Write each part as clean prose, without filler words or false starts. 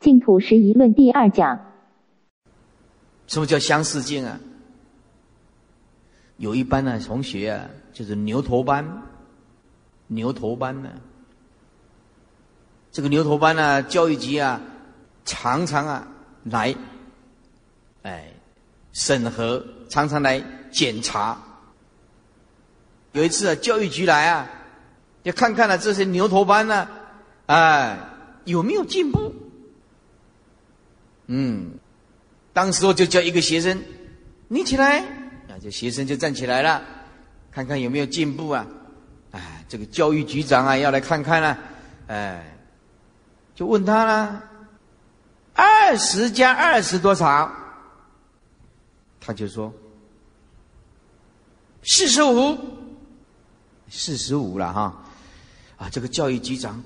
净土十疑论第二讲。什么叫相似境啊？有一班呢、同学啊，就是牛头班，牛头班呢、这个牛头班呢、教育局啊，常常啊来，审核，常常来检查。有一次啊，教育局来啊，要看看这些牛头班呢、有没有进步。当时候就叫一个学生，你起来啊，这学生就站起来了，看看有没有进步啊。这个教育局长啊要来看看了、就问他啦，20+20多少？他就说45了哈。这个教育局长，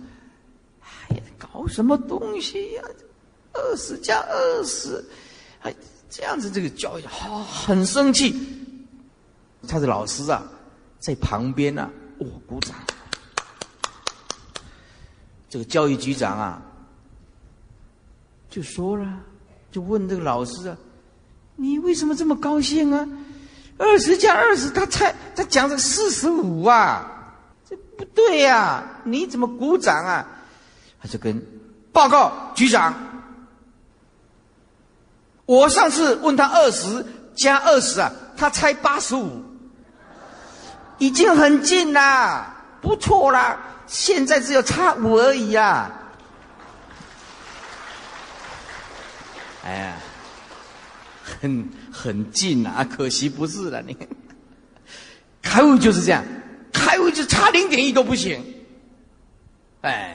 搞什么东西呀、20+20，这样子，这个教育很生气。他的老师啊，在旁边啊，鼓掌。这个教育局长啊，就说了，就问这个老师啊，你为什么这么高兴啊？20+20，他讲的45啊，这不对呀、你怎么鼓掌啊？他就跟报告局长。我上次问他20+20他猜85，已经很近啦，不错啦，现在只有差5而已啊。很近啊，可惜不是了。你开会就是这样，开会就差0.1都不行。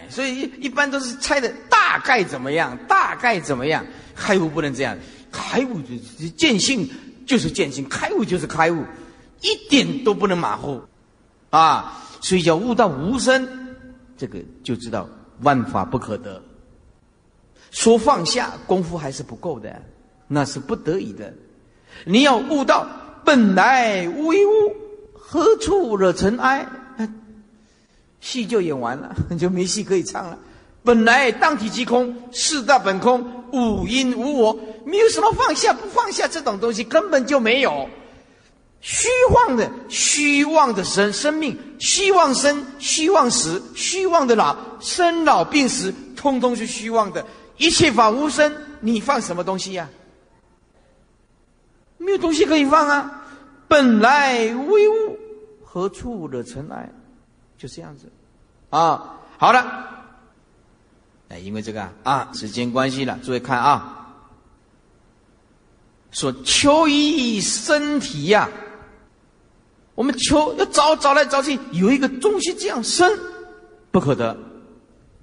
所以一般都是猜的大概怎么样，大概怎么样。开会不能这样。开悟就是见性，就是见性；开悟就是开悟，一点都不能马虎啊！所以叫悟到无生，这个就知道万法不可得。说放下功夫还是不够的，那是不得已的。你要悟到本来无一物，何处惹尘埃？戏就演完了，就没戏可以唱了。本来当体即空，四大本空。五因无我，没有什么放下不放下这种东西，根本就没有。虚妄的生命，虚妄生，虚妄死，虚妄的老，生老病死，通通是虚妄的。一切法无生，你放什么东西呀、没有东西可以放啊！本来无一物，何处惹尘埃？就这样子啊！好了。因为这个时间关系了，诸位看啊，说求以身体呀，我们求要找来找去，有一个东西这样生不可得，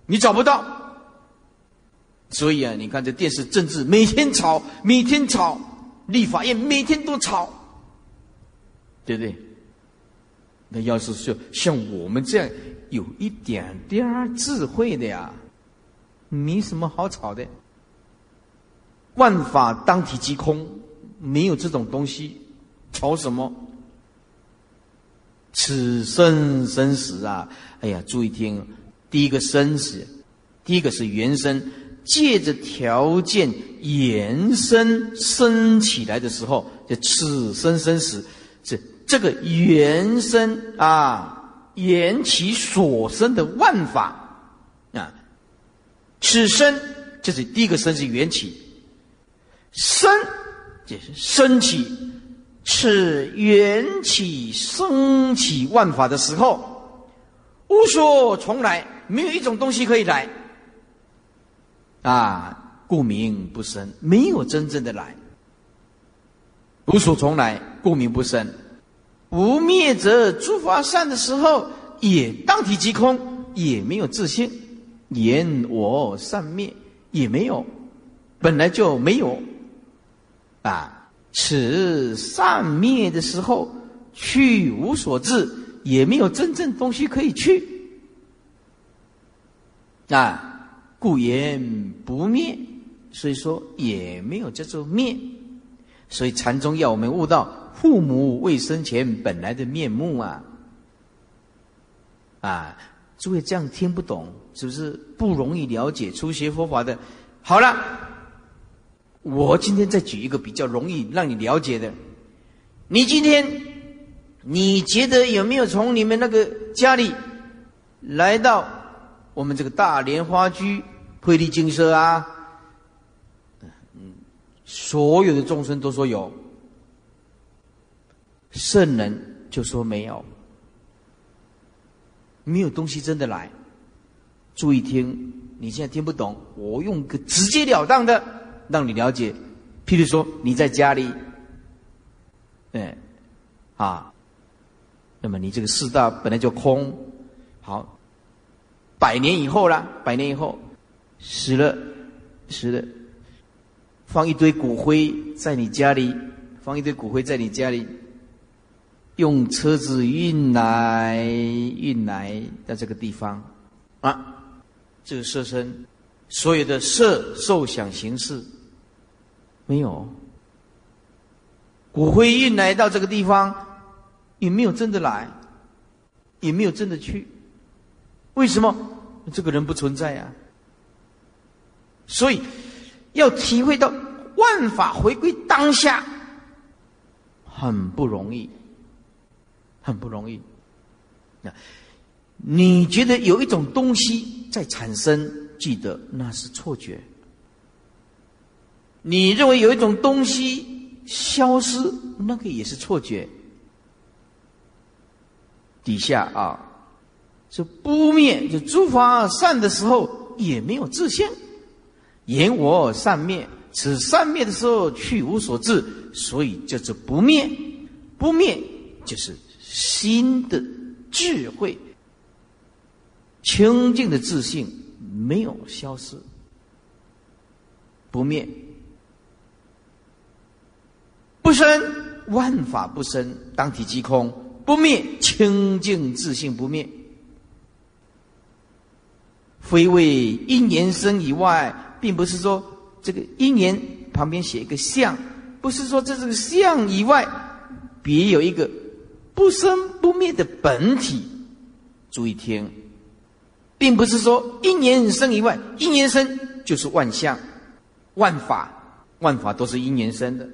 你找不到。所以啊，你看这电视政治每天吵，立法院每天都吵，对不对？那要是说像我们这样有一点点智慧的呀，没什么好吵的。万法当体即空，没有这种东西，吵什么？此生生死啊！注意听，第一个生死，第一个是缘生，借着条件延伸生起来的时候，就此生生死，这个缘生啊，缘起所生的万法。此生就是第一个生是缘起，生就是生起，此缘起生起万法的时候，无所从来，没有一种东西可以来故名不生，没有真正的来。无所从来，故名不生。无灭者诸法善的时候，也当体即空，也没有自性。言我善灭也没有，本来就没有此善灭的时候，去无所至，也没有真正东西可以去故言不灭，所以说也没有叫做灭。所以禅宗要我们悟到父母未生前本来的面目诸位这样听不懂，是不是不容易了解？初学佛法的好了，我今天再举一个比较容易让你了解的。你今天你觉得有没有从你们那个家里来到我们这个大莲花居慧律精舍啊？所有的众生都说有，圣人就说没有，没有东西真的来。注意听，你现在听不懂，我用个直截了当的让你了解。譬如说你在家里，那么你这个四大本来就空，好，百年以后死了，放一堆骨灰在你家里，用车子运来到这个地方啊，这个色身，所有的色受想行识没有，骨灰运来到这个地方也没有真的来，也没有真的去，为什么？这个人不存在啊！所以要体会到万法回归当下，很不容易。你觉得有一种东西在产生，记得那是错觉。你认为有一种东西消失，那个也是错觉。底下啊，这不灭，这诸法善的时候也没有自性，言我善灭，此善灭的时候去无所至，所以叫做不灭。不灭就是新的智慧，清净的自性没有消失，不灭，不生，万法不生，当体即空，不灭，清净自性不灭，非为因缘生以外，并不是说这个因缘旁边写一个相，不是说在这个相以外，别有一个不生不灭的本体。注意听，并不是说因缘生以外，因缘生就是万象、万法，万法都是因缘生的。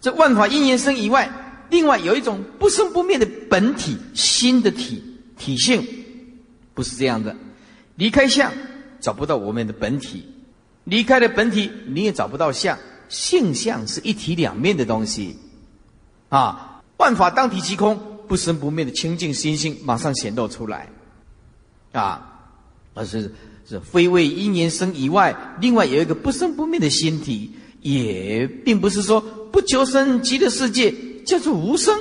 这万法因缘生以外，另外有一种不生不灭的本体，新的体性，不是这样的。离开相，找不到我们的本体；离开了本体，你也找不到相。性相是一体两面的东西。万法当体即空，不生不灭的清净心性马上显露出来而是非为因缘生以外，另外有一个不生不灭的心体，也并不是说不求生极乐世界叫做无生，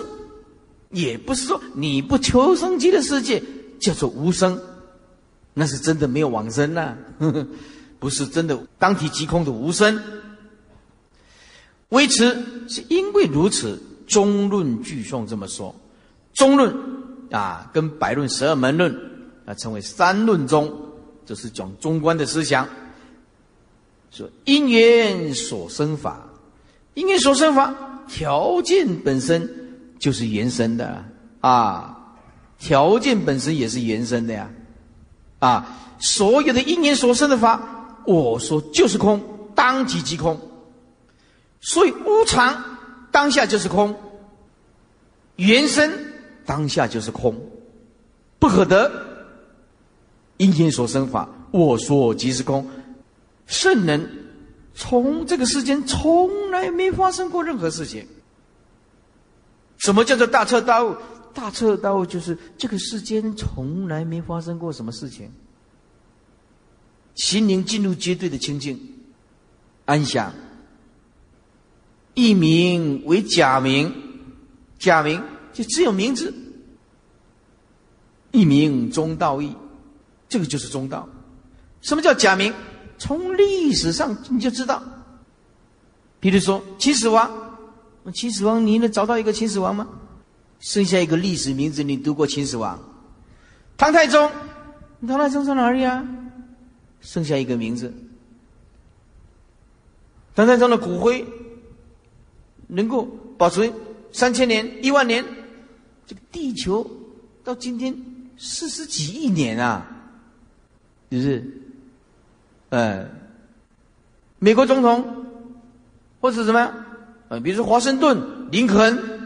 也不是说你不求生极乐世界叫做无生，那是真的没有往生不是真的当体即空的无生。唯此是因为如此，中论俱颂这么说。中论跟百论、十二门论称为三论宗，这是讲中观的思想。说因缘所生法，因缘所生法条件本身就是缘生的条件本身也是缘生的所有的因缘所生的法，我说就是空，当体即空，所以无常当下就是空，缘生当下就是空，不可得。因缘所生法，我说即是空。圣人从这个世间从来没发生过任何事情。什么叫做大彻大悟？大彻大悟就是这个世间从来没发生过什么事情，心灵进入绝对的清净安详。一名为假名，假名就只有名字。一名中道义，这个就是中道。什么叫假名？从历史上你就知道。比如说秦始皇，你能找到一个秦始皇吗？剩下一个历史名字，你读过秦始皇。唐太宗在哪里啊？剩下一个名字。唐太宗的骨灰能够保存3000年、10000年，这个地球到今天40几亿年啊，是不是？美国总统或是什么，比如说华盛顿、林肯，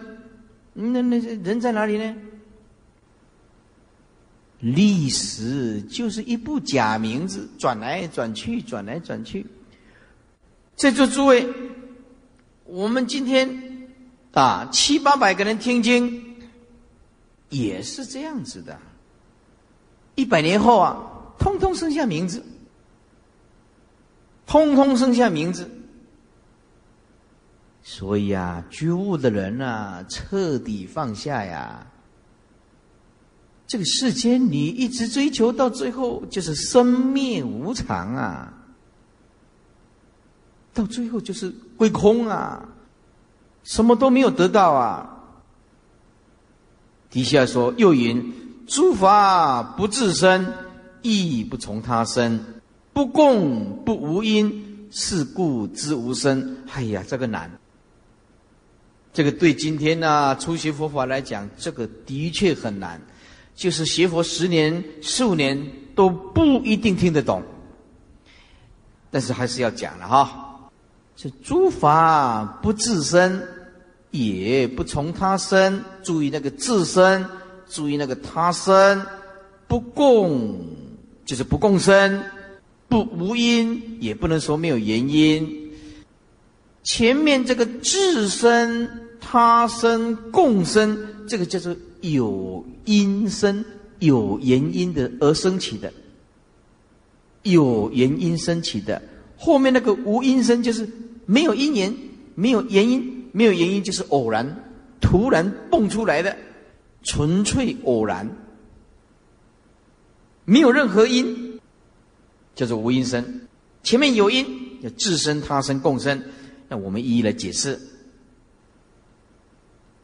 那些人在哪里呢？历史就是一部假名字，转来转去，转来转去。在座诸位，我们今天啊，700-800个人听经，也是这样子的。100年后啊，通通剩下名字，通通剩下名字。所以啊，觉悟的人啊，彻底放下呀。这个世间你一直追求到最后，就是生灭无常啊，到最后就是归空啊，什么都没有得到啊。底下说又云：诸法不自身，亦不从他生，不共不无因，是故知无生。哎呀，这个难。这个对今天啊初学佛法来讲，这个的确很难。就是学佛10年、15年都不一定听得懂，但是还是要讲了哈。这诸法不自身，也不从他生，注意那个自身，注意那个他生，不共就是不共生，不无因，也不能说没有原因。前面这个自身、他生、共生，这个叫做有因生，有原因的而生起的，有原因生起的。后面那个无因生就是没有因缘，没有原因，没有原因就是偶然、突然蹦出来的，纯粹偶然，没有任何因，叫做无因生。前面有因，叫自生、他生、共生。那我们一一来解释。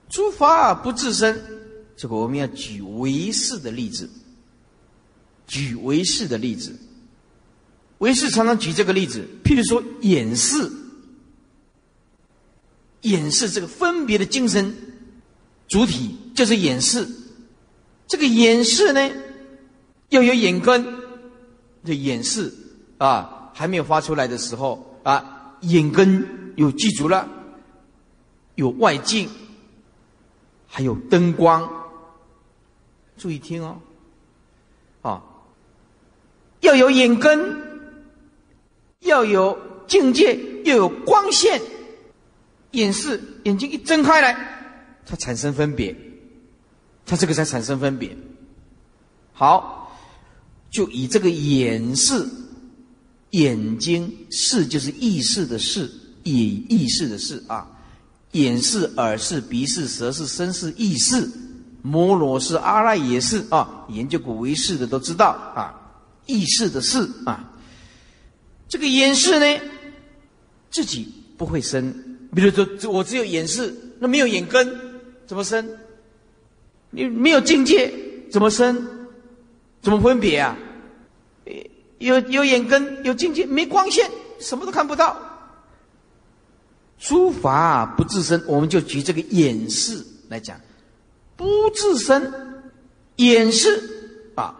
诸法不自身，这个我们要举唯识的例子，举唯识的例子。唯识常常举这个例子，譬如说眼识，眼识这个分别的精神主体就是眼识。这个眼识呢，要有眼根，这眼识啊还没有发出来的时候啊，眼根有具足了，有外境，还有灯光。注意听哦，要有眼根，要有境界，要有光线。眼识，眼睛一睁开来，它产生分别，它这个才产生分别。好，就以这个眼识，眼睛识就是意识的识，以意识的识啊。眼识、耳识、鼻识、舌识、身识、意识，摩罗识、阿赖耶识啊，研究过唯识的都知道啊，意识的识啊。这个眼识呢，自己不会生，比如说我只有眼识，那没有眼根怎么生？你没有境界怎么生？怎么分别啊？有眼根有境界，没光线，什么都看不到。诸法不自身，我们就举这个眼识来讲，不自身，眼识啊，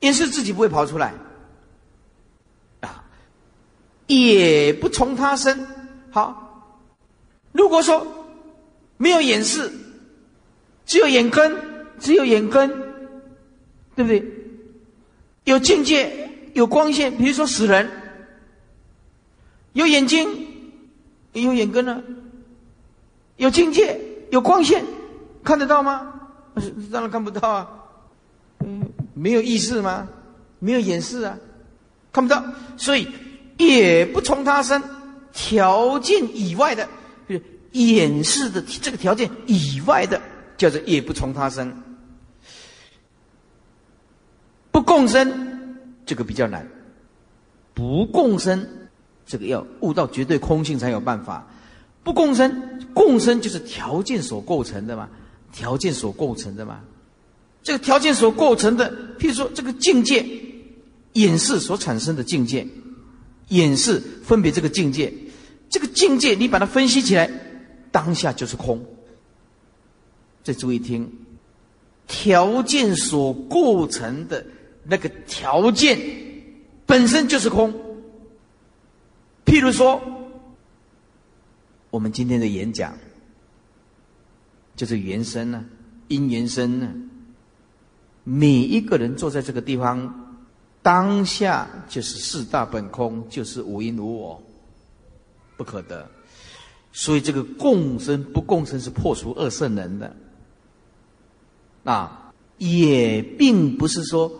眼识自己不会跑出来啊，也不从他生。好，如果说没有眼识，只有眼根，只有眼根，对不对？有境界，有光线，比如说死人，有眼睛。也有眼根呢，有境界，有光线，看得到吗？当然看不到啊。没有意识吗？没有眼识啊，看不到，所以也不从他生，条件以外的，就是眼识的这个条件以外的，叫做也不从他生。不共生，这个比较难。不共生，这个要悟到绝对空性才有办法。不共生，共生就是条件所构成的嘛，条件所构成的嘛。这个条件所构成的，譬如说这个境界，眼识所产生的境界，眼识分别这个境界，这个境界你把它分析起来，当下就是空。再注意听，条件所构成的那个条件本身就是空。譬如说，我们今天的演讲，就是缘生呢，因缘生呢。每一个人坐在这个地方，当下就是四大本空，就是无因无我，不可得。所以这个共生不共生是破除二圣人的。啊，也并不是说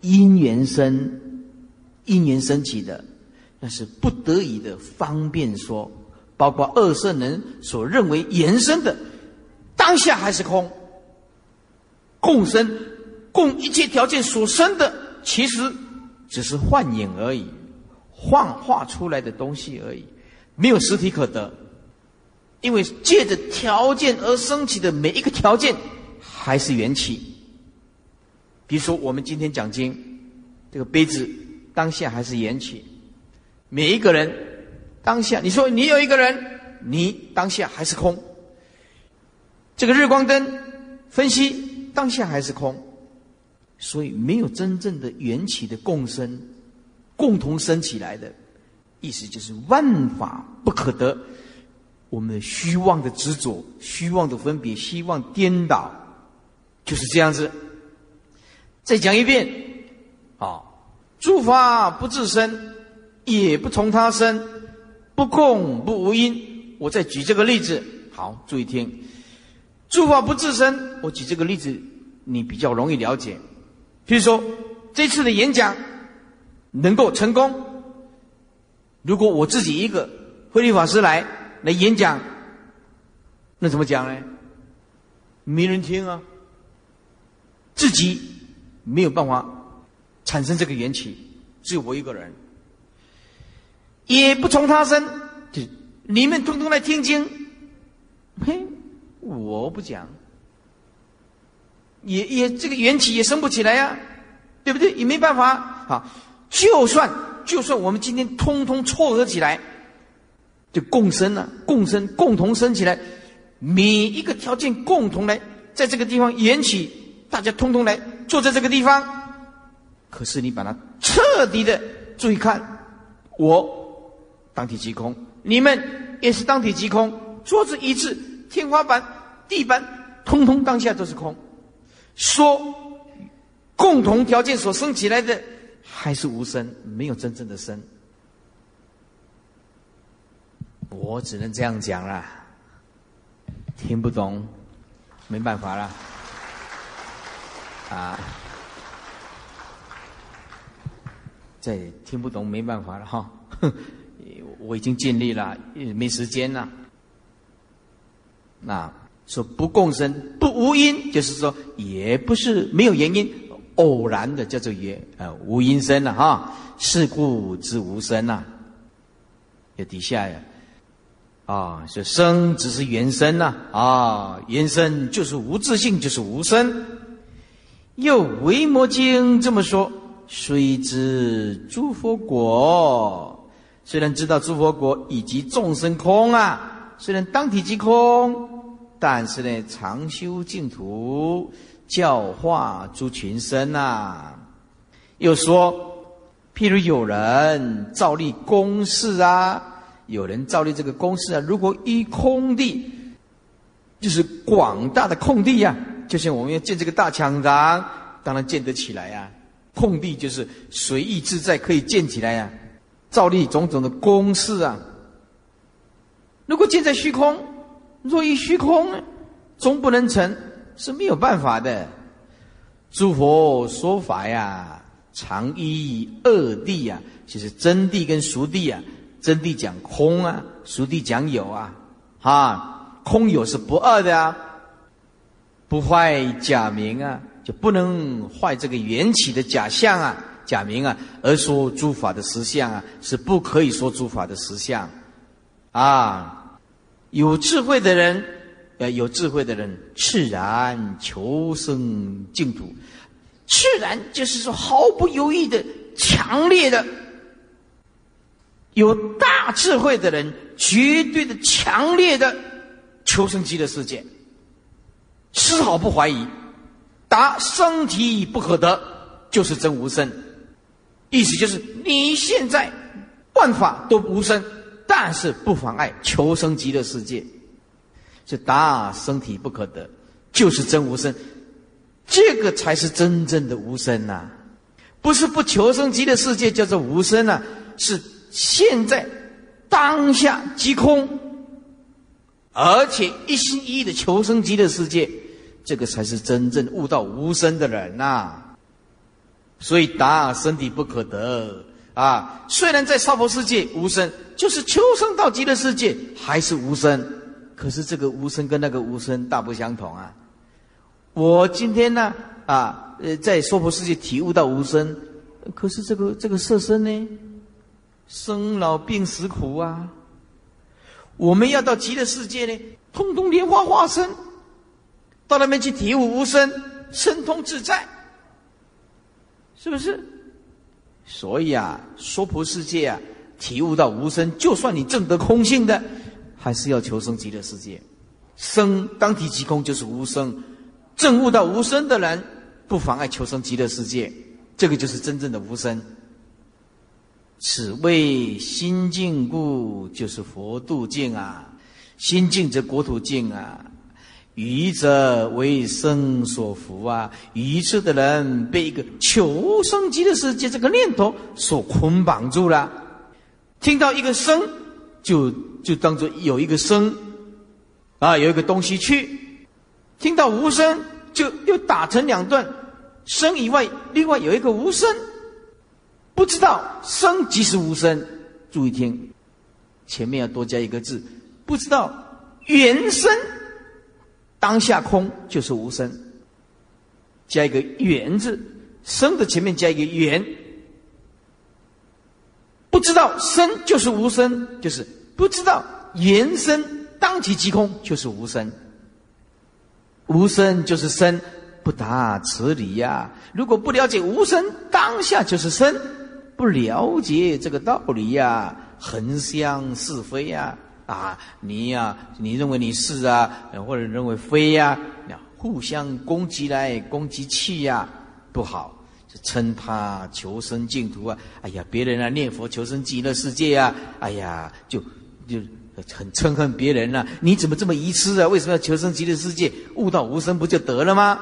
因缘生，因缘生起的，那是不得已的方便说。包括二圣人所认为缘生的，当下还是空。共生，共一切条件所生的，其实只是幻影而已，幻化出来的东西而已，没有实体可得。因为借着条件而升起的每一个条件，还是缘起。比如说，我们今天讲经，这个杯子当下还是缘起。每一个人当下，你说你有一个人，你当下还是空。这个日光灯分析。当下还是空，所以没有真正的缘起的共生，共同生起来的意思就是万法不可得。我们的虚妄的执着、虚妄的分别、虚妄颠倒，就是这样子。再讲一遍啊！诸法不自生，也不从他生，不空不无因。我再举这个例子，好，注意听。诸法不自生，我举这个例子，你比较容易了解。譬如说，这次的演讲能够成功，如果我自己一个慧律法师来演讲，那怎么讲呢？没人听啊，自己没有办法产生这个缘起，只有我一个人，也不从他生，就你们通通来听经，嘿。我不讲，也这个缘起也生不起来呀，对不对？也没办法啊。就算我们今天通通撮合起来，就共生啊，共生共同生起来，每一个条件共同来在这个地方缘起，大家通通来坐在这个地方。可是你把它彻底的注意看，我当体即空，你们也是当体即空，桌子一致。天花板、地板，通通当下都是空。说共同条件所生起来的还是无生，没有真正的生。我只能这样讲啦，听不懂，没办法啦。啊，这听不懂没办法了哈，我已经尽力了，没时间了。那说不共生不无因，就是说也不是没有原因，偶然的叫做无因生了哈。是故之无生呐，有底下呀啊，说生只是缘生呐啊，缘生就是无自性，就是无生。又《维摩经》这么说：虽知诸佛国，虽然知道诸佛国以及众生空啊。虽然当体即空，但是呢，常修净土，教化诸群生啊。又说，譬如有人造立宫室啊，有人造立这个宫室啊，如果依空地，就是广大的空地啊，就像我们要建这个大讲堂，当然建得起来啊。空地就是随意自在，可以建起来啊，造立种种的宫室啊。如果建在虚空，若依虚空，终不能成，是没有办法的。诸佛说法呀，常依二谛啊，就是真谛跟俗谛啊。真谛讲空啊，俗谛讲有啊。啊，空有是不二的啊，不坏假名啊，就不能坏这个缘起的假象啊、假名啊，而说诸法的实相啊，是不可以说诸法的实相。啊，有智慧的人赤然求生净土。赤然就是说毫不犹豫的、强烈的。有大智慧的人，绝对的、强烈的求生极乐世界，丝毫不怀疑。达生体不可得，就是真无生。意思就是你现在。万法都无生，但是不妨碍求生极乐世界。是达身体不可得，就是真无生，这个才是真正的无生啊！不是不求生极乐世界叫做无生啊，是现在当下即空，而且一心一意的求生极乐世界，这个才是真正悟到无生的人啊！所以达身体不可得啊！虽然在娑婆世界无生，就是求生到极乐世界还是无生，可是这个无生跟那个无生大不相同啊！我今天呢在娑婆世界体悟到无生，可是这个色身呢，生老病死苦啊！我们要到极乐世界呢，通通莲花化身，到那边去体悟无生，神通自在。是不是？所以啊，娑婆世界啊，体悟到无生，就算你证得空性的，还是要求生极乐世界。生当体即空就是无生，证悟到无生的人，不妨碍求生极乐世界。这个就是真正的无生。此谓心净故，就是佛度净啊。心净则国土净啊。愚者为生所缚啊！愚痴的人被一个求生极乐世界这个念头所捆绑住了，听到一个生，就当作有一个生，有一个东西去；听到无声，就又打成两段，生以外，另外有一个无声，不知道生即是无声。注意听，前面要多加一个字，不知道原生。当下空就是无生，加一个缘字，生的前面加一个缘，不知道生就是无生，就是不知道缘生当即即空就是无生，无生就是生，不达此理呀！如果不了解无生当下就是生，不了解这个道理呀，横向是非呀。你认为你是啊，或者认为非啊，互相攻击来攻击去啊，不好，就称他求生净土啊！哎呀，别人啊念佛求生极乐世界啊！哎呀，就很憎恨别人啊！你怎么这么愚痴啊？为什么要求生极乐世界？悟到无生不就得了吗？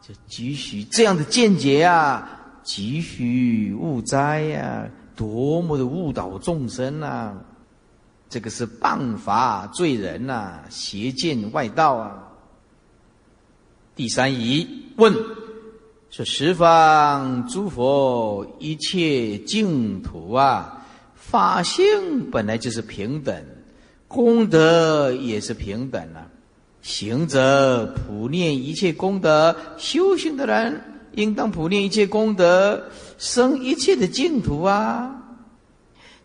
就几许这样的见解啊，几许误灾啊，多么的误导众生啊！这个是谤法罪人呐，邪见外道啊。第三疑问说：十方诸佛一切净土啊，法性本来就是平等，功德也是平等啊。行者普念一切功德，修行的人应当普念一切功德，生一切的净土啊。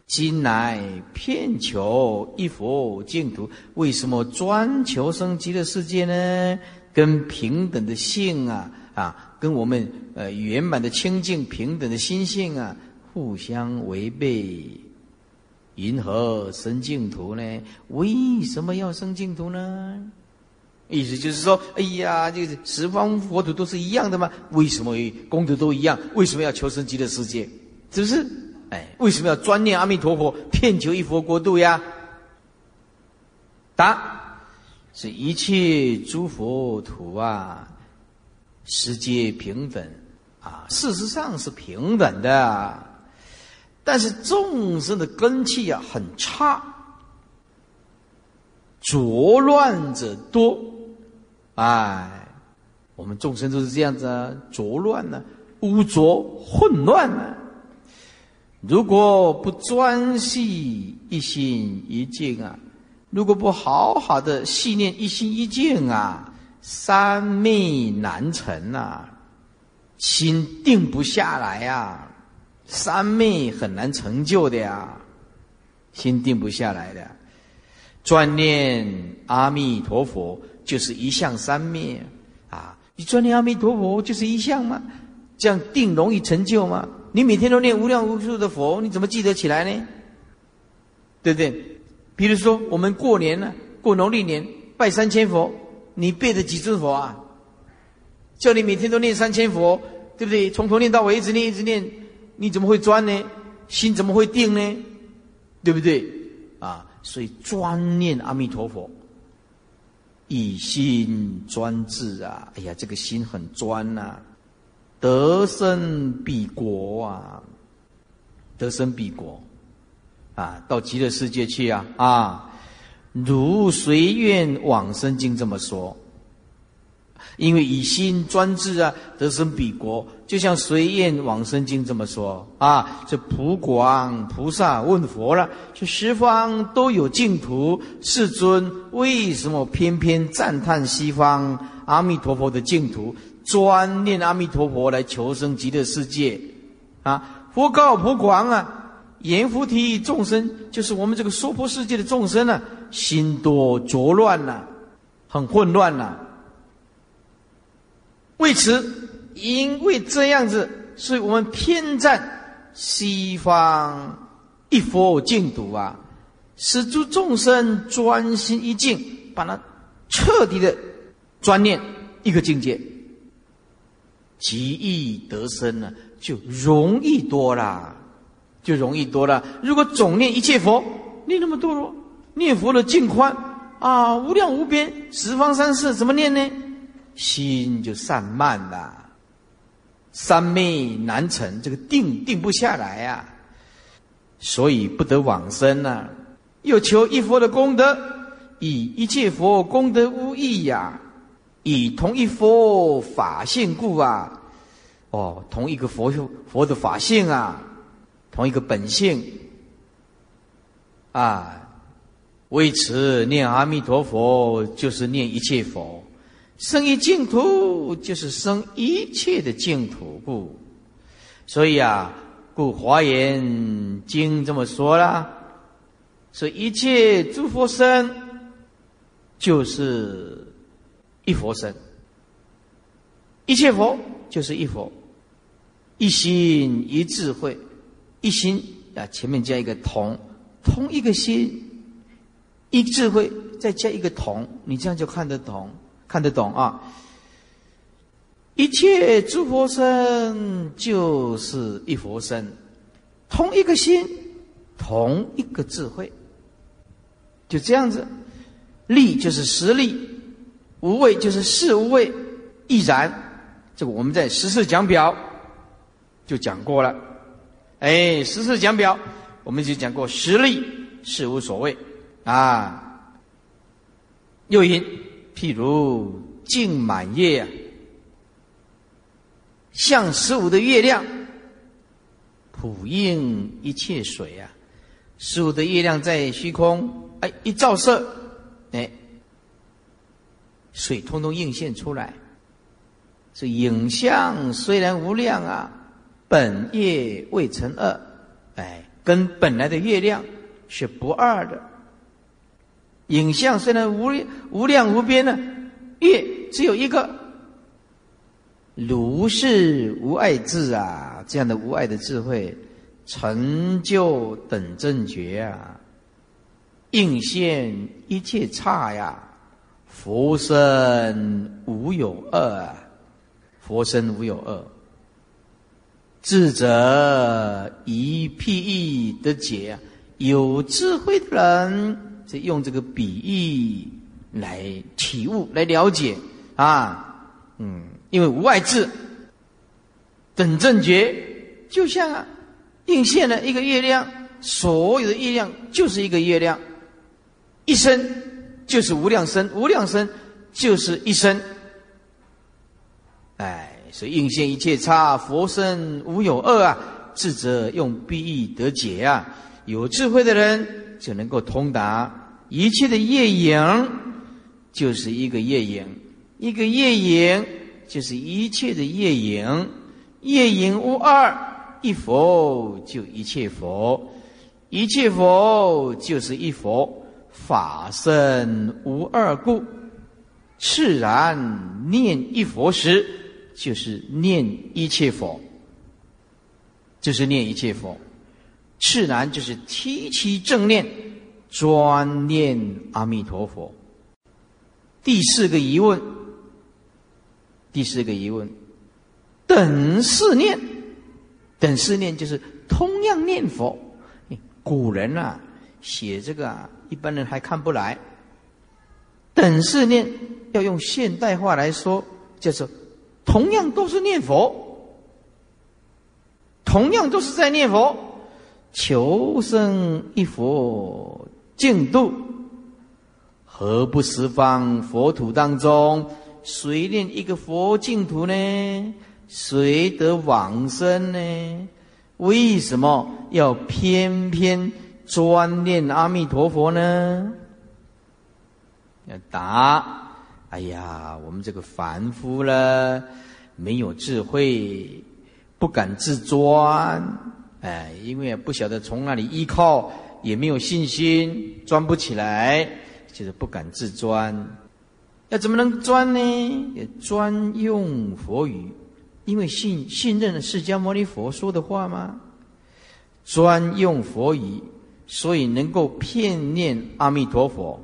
今乃遍求一佛净土，为什么专求生极乐世界呢？跟平等的性跟我们圆满的清净平等的心性啊，互相违背。云何生净土呢？为什么要生净土呢？意思就是说，哎呀，这个十方佛土都是一样的嘛，为什么功德都一样？为什么要求生极乐世界？是不是？为什么要专念阿弥陀佛，遍求一佛国度呀？答：是一切诸佛土啊，实皆平等啊，事实上是平等的，但是众生的根器啊很差，浊乱者多。我们众生都是这样子啊，浊乱呢，污浊混乱呢。如果不专系一心一境啊，如果不好好的系念一心一境啊，三昧难成啊，心定不下来啊，三昧很难成就的呀，心定不下来的。专念阿弥陀佛就是一向三昧啊，你专念阿弥陀佛就是一向吗？这样定容易成就吗？你每天都念无量无数的佛，你怎么记得起来呢？对不对？比如说我们过年呢，过农历年拜3000佛，你背的几尊佛啊？叫你每天都念3000佛，对不对？从头念到尾，一直念一直念，你怎么会专呢？心怎么会定呢？对不对啊？所以专念阿弥陀佛，一心专志啊！哎呀，这个心很专呐、啊，得生彼国啊，得生彼国啊！到极乐世界去啊！啊，如随愿往生经这么说。因为以心专志啊，得生彼国，就像随愿往生经这么说啊。这普广菩萨问佛了，这十方都有净土，世尊为什么偏偏赞叹西方阿弥陀佛的净土，专念阿弥陀佛来求生极乐世界啊？佛告普广啊，阎浮提众生，就是我们这个娑婆世界的众生啊，心多浊乱呐、啊，很混乱呐、啊。为此，因为这样子，所以我们偏赞西方一佛净土啊，使诸众生专心一境，把它彻底的专念一个境界，极易得生呢、啊，就容易多啦，就容易多啦。如果总念一切佛，念那么多了，念佛的净宽啊，无量无边，十方三世怎么念呢？心就散漫啦，三昧难成，这个定不下来啊，所以不得往生啊。又求一佛的功德，以一切佛功德无异呀、啊，以同一佛法性故啊，哦，同一个佛的法性啊，同一个本性啊，为此念阿弥陀佛就是念一切佛。生一净土就是生一切的净土故，所以啊，故华严经这么说啦，所以一切诸佛身就是一佛身，一切佛就是一佛，一心一智慧，一心啊，前面加一个同一个心，一智慧再加一个同，你这样就看得懂啊！一切诸佛身就是一佛身，同一个心，同一个智慧，就这样子。力就是实力，无畏就是事无畏，亦然。这个我们在十四讲表就讲过了。哎，十四讲表我们就讲过，实力是无所谓啊。又云。譬如净满月啊，像15的月亮，普映一切水啊。15的月亮在虚空，哎，一照射，哎，水通通映现出来。这影像虽然无量啊，本月未曾二，哎，跟本来的月亮是不二的。影像虽然无量无边呢，月只有一个。如是无碍智啊，这样的无碍的智慧，成就等正觉啊，应现一切刹呀，佛身无有二啊，佛身无有二。智者以譬喻得解啊，有智慧的人。这用这个比喻来体悟、来了解啊，因为无碍智等正觉，就像啊映现了一个月亮，所有的月亮就是一个月亮，一身就是无量身，无量身就是一身，哎，所以映现一切刹，佛身无有二啊。智者用比喻得解啊，有智慧的人。就能够通达一切的月影，就是一个月影，一个月影就是一切的月影，月影无二，一佛就一切佛，一切佛就是一佛，法身无二故，炽然念一佛时，就是念一切佛。赤然就是提起正念，专念阿弥陀佛。第四个疑问，等四念就是同样念佛。古人啊，写这个啊，一般人还看不来。等式念要用现代化来说，就是同样都是念佛，同样都是在念佛，求生一佛净土，何不十方佛土当中，谁念一个佛净土呢？谁得往生呢？为什么要偏偏专念阿弥陀佛呢？要答：哎呀，我们这个凡夫了，没有智慧，不敢自专，哎，因为不晓得从哪里依靠，也没有信心，专不起来，就是不敢自专。要怎么能专呢？也专用佛语，因为信任了释迦牟尼佛说的话吗？专用佛语，所以能够偏念阿弥陀佛，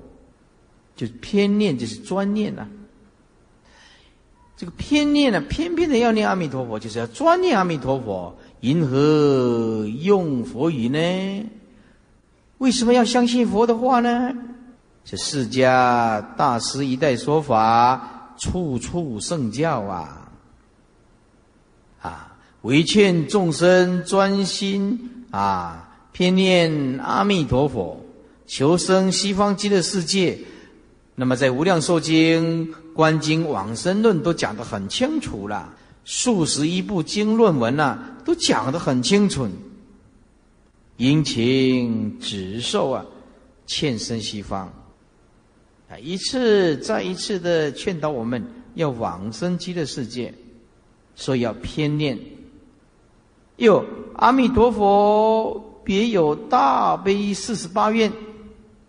就是偏念，就是专念啊。这个偏念啊，偏偏的要念阿弥陀佛，就是要专念阿弥陀佛。银河用佛语呢？为什么要相信佛的话呢？是释迦大师一代说法，处处圣教啊。唯劝众生专心偏念阿弥陀佛，求生西方极乐世界。那么在《无量寿经》《观经》《往生论》都讲得很清楚了，数11部经论文啊，都讲得很清楚。殷勤执受啊，劝生西方啊，一次再一次的劝导我们要往生极乐世界，所以要偏念。又阿弥陀佛别有大悲48愿，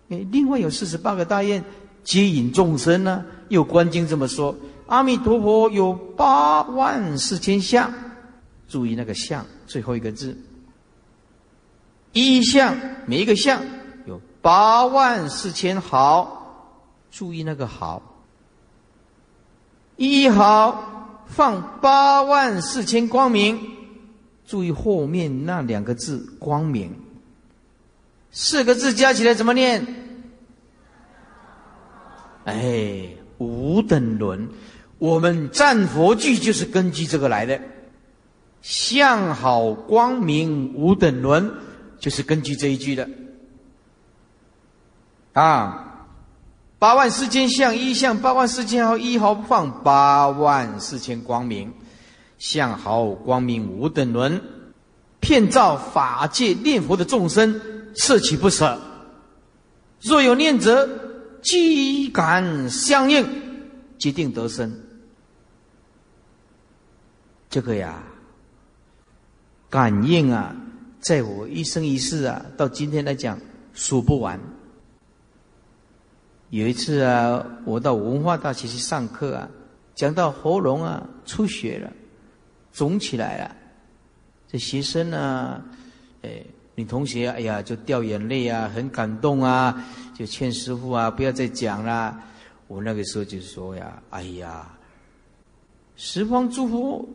另外有48个大愿接引众生呢。又观经这么说，阿弥陀佛有84000相，注意那个相最后一个字，一相，每一个相有84000毫，注意那个毫，一毫放84000光明，注意后面那两个字光明，4个字加起来怎么念？哎，无等伦。我们赞佛句就是根据这个来的，相好光明无等伦，就是根据这一句的啊。84000相一相，84000毫一毫放84000光明，相好光明无等伦，遍照法界念佛的众生，摄取不舍。若有念者，即感相应，即定得生。这个呀，感应啊，在我一生一世啊，到今天来讲数不完。有一次啊，我到文化大学去上课啊，讲到喉咙啊出血了，肿起来了，这学生呢，女同学，哎呀，就掉眼泪啊，很感动啊，就劝师父啊，不要再讲啦。我那个时候就说呀，哎呀，十方诸佛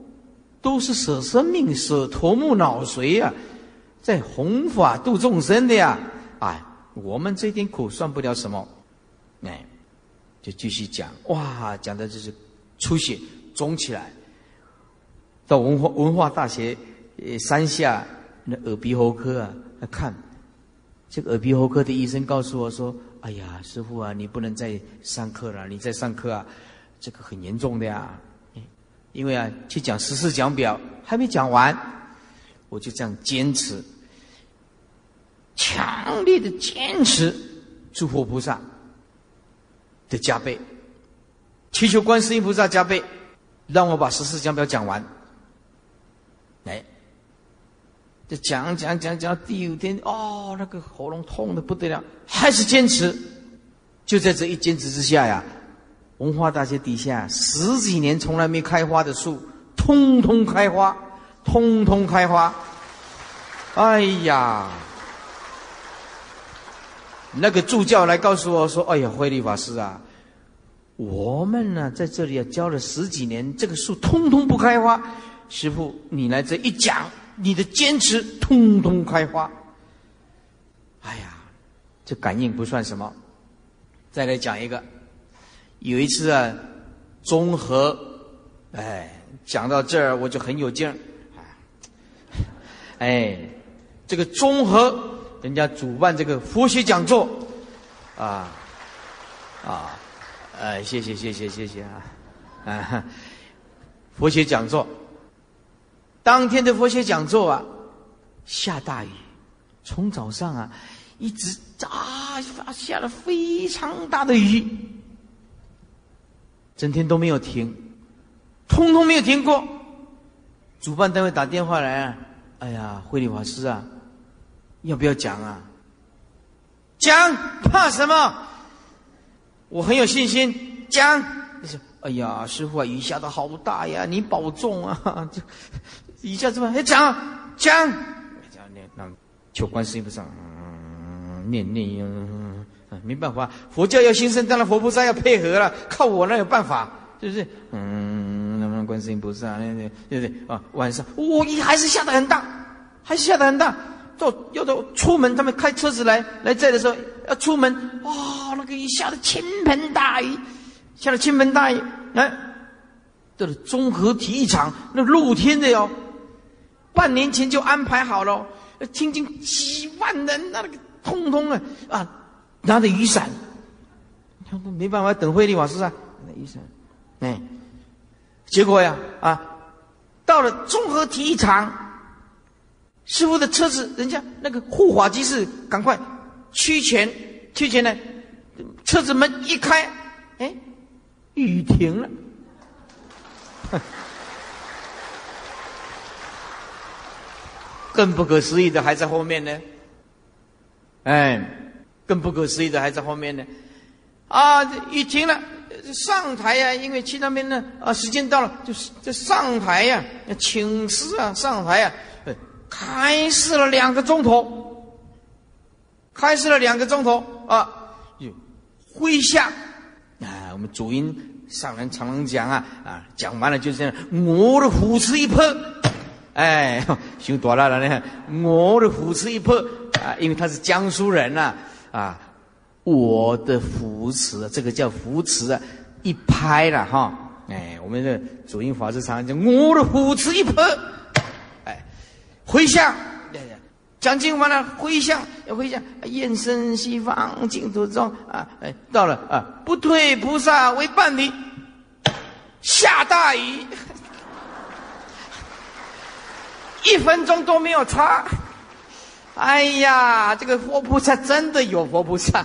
都是舍生命、舍头目脑髓啊，在弘法度众生的呀，哎，我们这点苦算不了什么。哎，就继续讲，哇，讲的就是出血肿起来。到文化大学山下那耳鼻喉科啊，来看这个耳鼻喉科的医生告诉我说，哎呀，师父啊，你不能再上课了，你再上课啊，这个很严重的呀。因为啊，去讲14讲表还没讲完，我就这样坚持，强烈的坚持，诸佛菩萨的加倍，祈求观世音菩萨加倍，让我把14讲表讲完。哎，就讲，第5天哦，那个喉咙痛得不得了，还是坚持。就在这一坚持之下呀，文化大学底下10几年从来没开花的树，通通开花，通通开花。哎呀，那个助教来告诉我说，哎呀，慧律法师啊，我们呢在这里啊教了10几年，这个树通通不开花。师父，你来这一讲，你的坚持通通开花。哎呀，这感应不算什么。再来讲一个，有一次啊，综合，讲到这儿我就很有劲儿，这个综合人家主办这个佛学讲座，谢谢啊，佛学讲座，当天的佛学讲座啊，下大雨，从早上啊一直下了非常大的雨，整天都没有停，通通没有停过。主办单位打电话来啊，哎呀，慧理法师啊，要不要讲啊？讲，怕什么？我很有信心，讲。哎呀，师父啊，雨下的好大呀，你保重啊！这雨下这么，讲。那求观世音菩萨，念，没办法，佛教要兴盛，当然佛菩萨要配合了，靠我那有办法，是不是？能不能观世音菩萨？对啊，晚上雨还是下得很大，要到出门，他们开车子来载的时候要出门，那个雨下得倾盆大雨，这是综合体育场，那露天的哟，半年前就安排好了，听进几万人，那个通通啊，拿着雨伞，没办法，等慧理法师啊，拿雨伞，结果呀到了综合体育场，师父的车子，人家那个护法居士赶快趋前呢，车子门一开，雨停了，更不可思议的还在后面呢。雨停了，上台啊，因为去那边呢时间到了，就是这上台呀，请示啊，上台啊，开示了两个钟头啊，麾下啊，我们主音上人常常讲啊，讲完了就这样，我的虎吃一泼，太大了呢，我的虎吃一泼啊，因为他是江苏人呐啊，我的扶持，这个叫扶持啊，一拍了哈，我们的主印法师常讲，我的扶持一拍，回向，讲经完了回向，愿生西方净土中啊，到了啊，不退菩萨为伴侣，下大雨，一分钟都没有差。哎呀，这个佛菩萨真的有佛菩萨，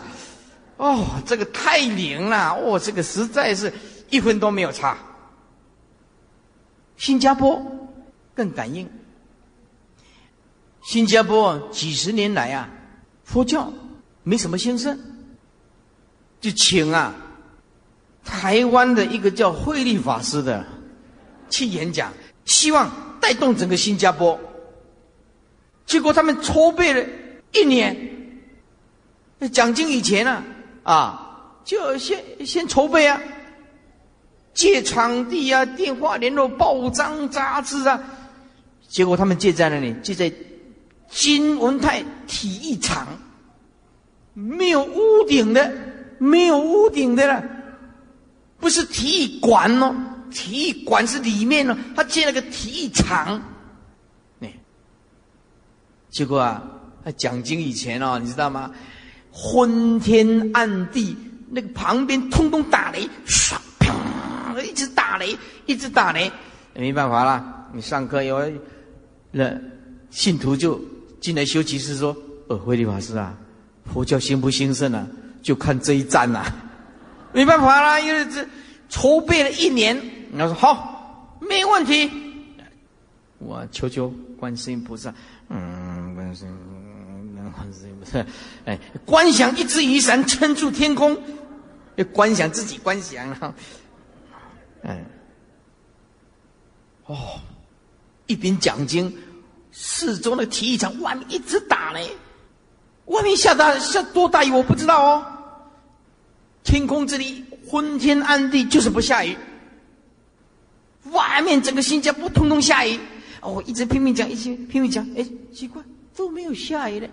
这个太灵了，这个实在是一分都没有差。新加坡更感应，新加坡几十年来啊，佛教没什么兴盛，就请啊台湾的一个叫慧理法师的去演讲，希望带动整个新加坡。结果他们筹备了一年，讲经以前就先筹备啊，借场地啊，电话联络报章杂志啊，结果他们借在那里，借在金文泰体育场，没有屋顶的了，不是体育馆哦，体育馆是里面哦，他借了个体育场。结果啊，讲经以前你知道吗？昏天暗地，那个旁边通通打雷，唰，砰，一直打雷，没办法啦。你上课有人信徒就进来修集市说：“慧理法师啊，佛教兴不兴盛啊？就看这一战啊。”没办法啦，因为这筹备了一年，然后说好，没问题。我求求观世音菩萨。观世音菩萨，观想一只雨伞撑住天空，观想了，一边讲经，四周的体育场外面一直打雷，外面下多大雨我不知道天空这里昏天暗地，就是不下雨，外面整个新加坡通通下雨。我一直拼命讲，奇怪，都没有下雨嘞。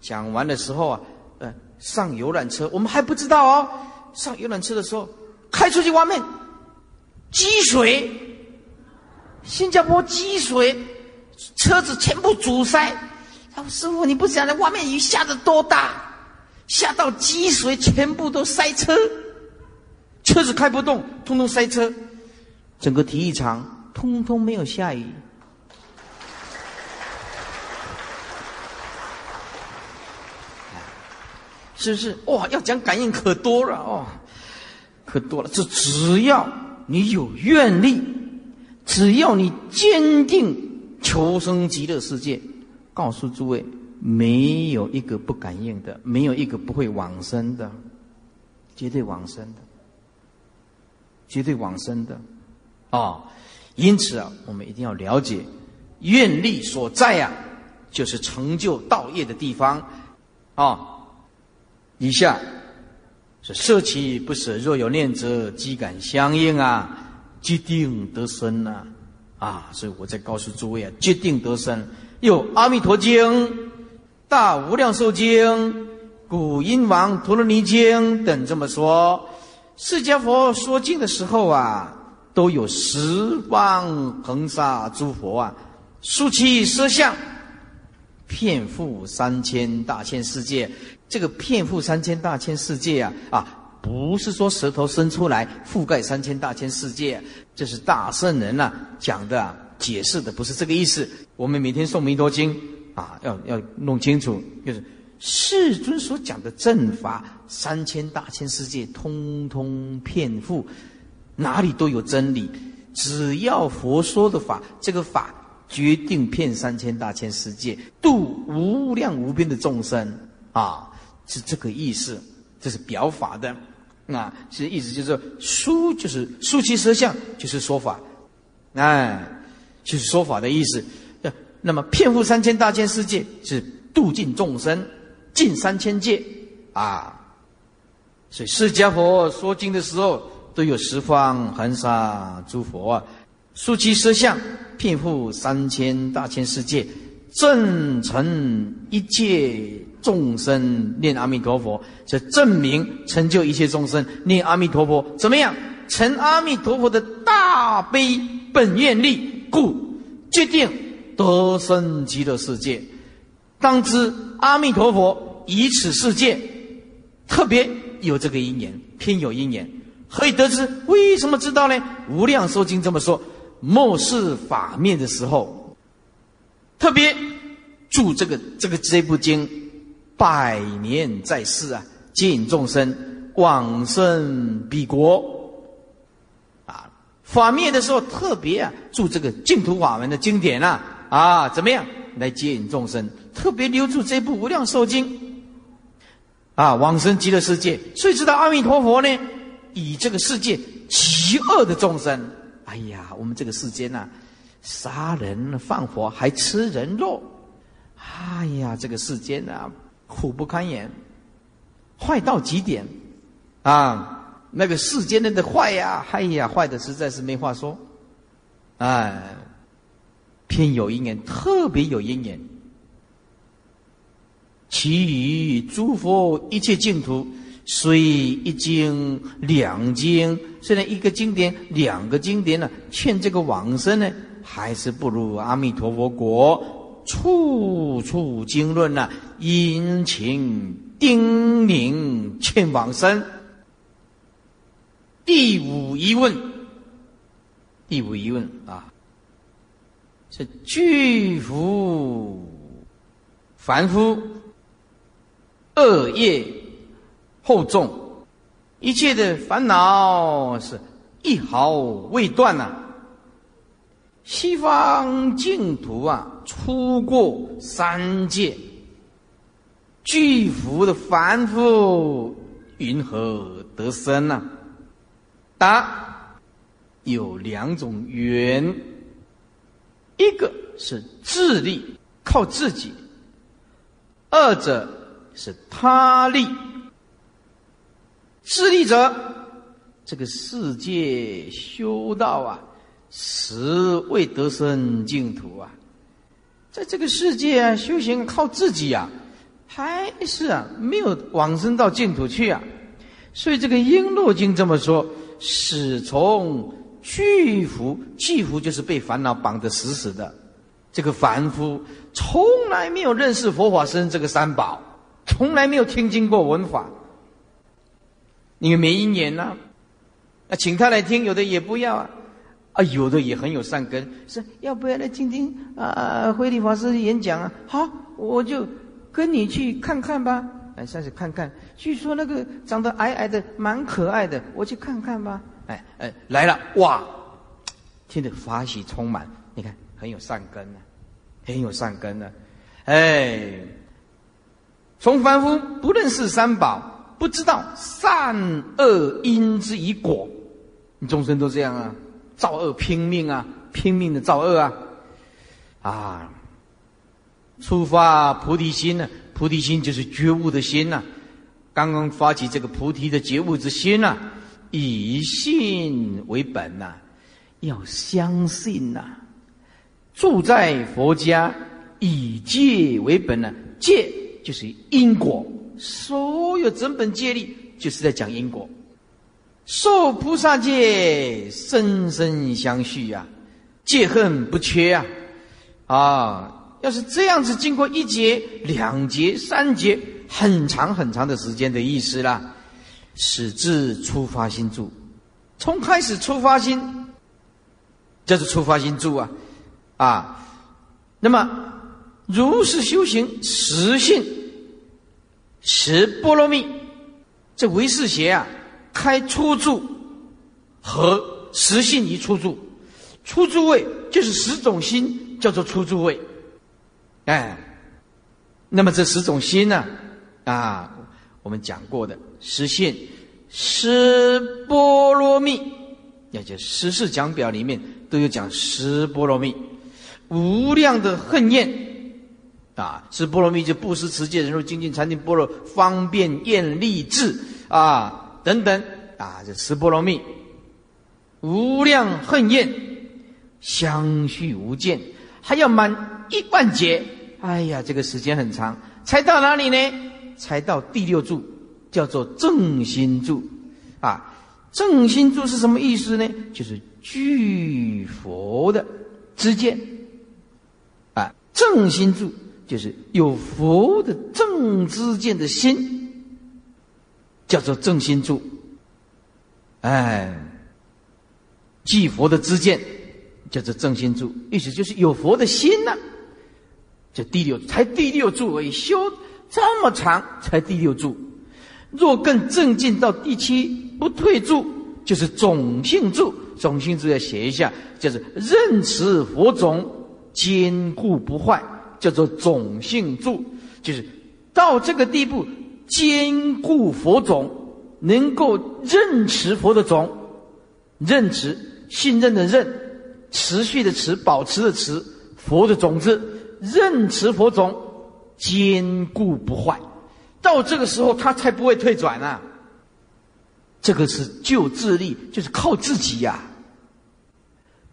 讲完的时候啊，上游览车，我们还不知道哦。上游览车的时候，开出去外面，积水，新加坡积水，车子全部阻塞。他说：“师傅，你不晓得外面雨下得多大，下到积水，全部都塞车，车子开不动，通通塞车，整个体育场通通没有下雨。”是不是？哇，要讲感应可多了哦，可多了。这只要你有愿力，只要你坚定求生极乐世界，告诉诸位，没有一个不感应的，没有一个不会往生的，绝对往生的，绝对往生的啊、哦！因此啊，我们一定要了解，愿力所在啊，就是成就道业的地方啊。哦，以下是舍其不舍，若有念者，即感相应啊，决定得生啊！啊，所以我在告诉诸位啊，决定得生。有《阿弥陀经》《大无量寿经》《古音王陀罗尼经》等这么说。释迦佛说经的时候啊，都有十方恒沙诸佛啊，述其实相，遍覆三千大千世界。这个遍覆三千大千世界啊，不是说舌头伸出来覆盖三千大千世界，这是大圣人啊讲的啊，解释的不是这个意思。我们每天诵弥陀经啊，要弄清楚，就是世尊所讲的正法，三千大千世界通通遍覆，哪里都有真理。只要佛说的法，这个法决定遍三千大千世界，度无量无边的众生啊。是这个意思，这是表法的。那其实意思就是说，就是述其实相，就是说法，哎，就是说法的意思。那么遍覆三千大千世界，是度尽众生，尽三千界啊。所以释迦佛说经的时候，都有十方恒沙诸佛啊，述其实相，遍覆三千大千世界，正成一切众生念阿弥陀佛，这证明成就一切众生念阿弥陀佛怎么样？成阿弥陀佛的大悲本愿力，故决定得生极乐世界。当知阿弥陀佛以此世界特别有这个因缘，偏有因缘，何以得知？为什么知道呢？无量寿经这么说，末世法面的时候，特别注这部经。百年在世啊，接引众生往生彼国啊。法灭的时候特别啊，注这个净土法门的经典啊，啊，怎么样来接引众生？特别留住这部《无量寿经》啊，往生极乐世界。所以知道阿弥陀佛呢，以这个世界极恶的众生，哎呀，我们这个世间啊，杀人放火还吃人肉，哎呀，这个世间啊，苦不堪言，坏到极点啊！那个世间人的坏呀、啊，哎呀，坏的实在是没话说。哎，偏有因缘，特别有因缘。其余诸佛一切净土，虽一经两经，虽然一个经典两个经典呢、啊，劝这个往生呢，还是不如阿弥陀佛国。处处经论啊，殷勤叮咛劝往生。第五疑问啊，是具夫凡夫恶业厚重，一切的烦恼是一毫未断啊。西方净土啊，出过三界，具福的凡夫云何得生啊？答：有两种缘，一个是自力，靠自己；二者是他力。自力者，这个世界修道啊，实未得生净土啊，在这个世界啊，修行靠自己啊，还是没有往生到净土去啊。所以这个《璎珞经》这么说：始从巨缚，巨缚就是被烦恼绑得死死的。这个凡夫从来没有认识佛法僧这个三宝，从来没有听经过闻法，因为没因缘啊。那请他来听，有的也不要啊，啊，有的也很有善根，是要不要来听听啊？慧理法师演讲啊，好，我就跟你去看看吧。哎，上去看看，据说那个长得矮矮的，蛮可爱的，我去看看吧。哎，来了，哇，听得法喜充满，你看很有善根啊，很有善根啊。哎，从凡夫不认识三宝，不知道善恶因之以果。你众生都这样啊，造恶拼命啊，拼命的造恶啊，啊，出发菩提心啊，菩提心就是觉悟的心啊，刚刚发起这个菩提的觉悟之心啊，以信为本啊，要相信啊，住在佛家以戒为本啊，戒就是因果，所有整本戒律就是在讲因果。受菩萨戒，生生相续啊，戒恨不缺啊！啊，要是这样子，经过一劫、两劫、三劫，很长很长的时间的意思啦。始至初发心住，从开始初发心，叫做初发心住啊！啊，那么如是修行实性十波罗蜜，这唯识学啊。开初住和实性于初住，初住位就是10种心，叫做初住位。哎，那么这10种心呢、啊，我们讲过的实性、十波罗蜜，也就是十世讲表里面都有讲十波罗蜜，无量的恨厌啊，十波罗蜜就布施、持戒、忍辱、精进、禅定、般若、方便、愿力、智啊。等等啊，这十波罗蜜，无量恨厌，相续无间，还要满10000劫。哎呀，这个时间很长，才到哪里呢？才到第6住，叫做正心住。啊，正心住是什么意思呢？就是具佛的知见。啊，正心住就是有佛的正知见的心。叫做正心住，哎，即佛的知见，叫做正心住。意思就是有佛的心呢、啊，这第六住而已，修这么长才第6住。若更正进到第7不退住，就是种性住。种性住要写一下，就是任持佛种，坚固不坏，叫做种性住。就是到这个地步。坚固佛种，能够认持佛的种，认持信任的认，持续的持，保持的持，佛的种子，认持佛种，坚固不坏。到这个时候，他才不会退转啊。这个是救自力，就是靠自己呀、啊。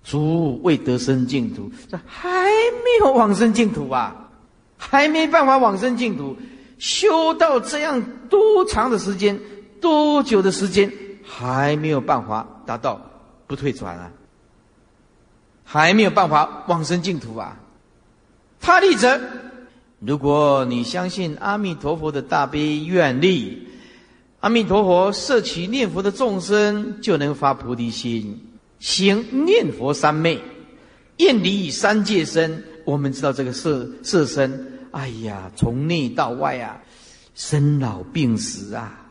足未得生净土，这还没有往生净土啊，还没办法往生净土。修到这样多长的时间，多久的时间，还没有办法达到不退转啊，还没有办法往生净土啊。他力者，如果你相信阿弥陀佛的大悲愿力，阿弥陀佛摄取念佛的众生，就能发菩提心，行念佛三昧，厌离三界身。我们知道这个色身。哎呀，从内到外啊，生老病死啊，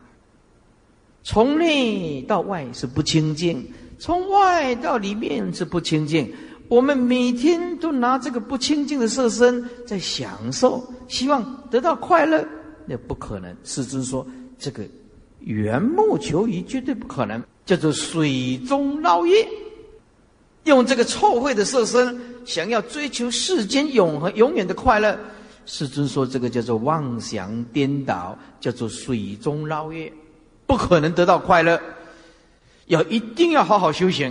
从内到外是不清净，从外到里面是不清净。我们每天都拿这个不清净的色身在享受，希望得到快乐，那不可能。世尊说，这个缘木求鱼绝对不可能，叫做水中捞月。用这个臭秽的色身，想要追求世间永远的快乐。世尊说这个叫做妄想颠倒，叫做水中捞月，不可能得到快乐。一定要好好修行，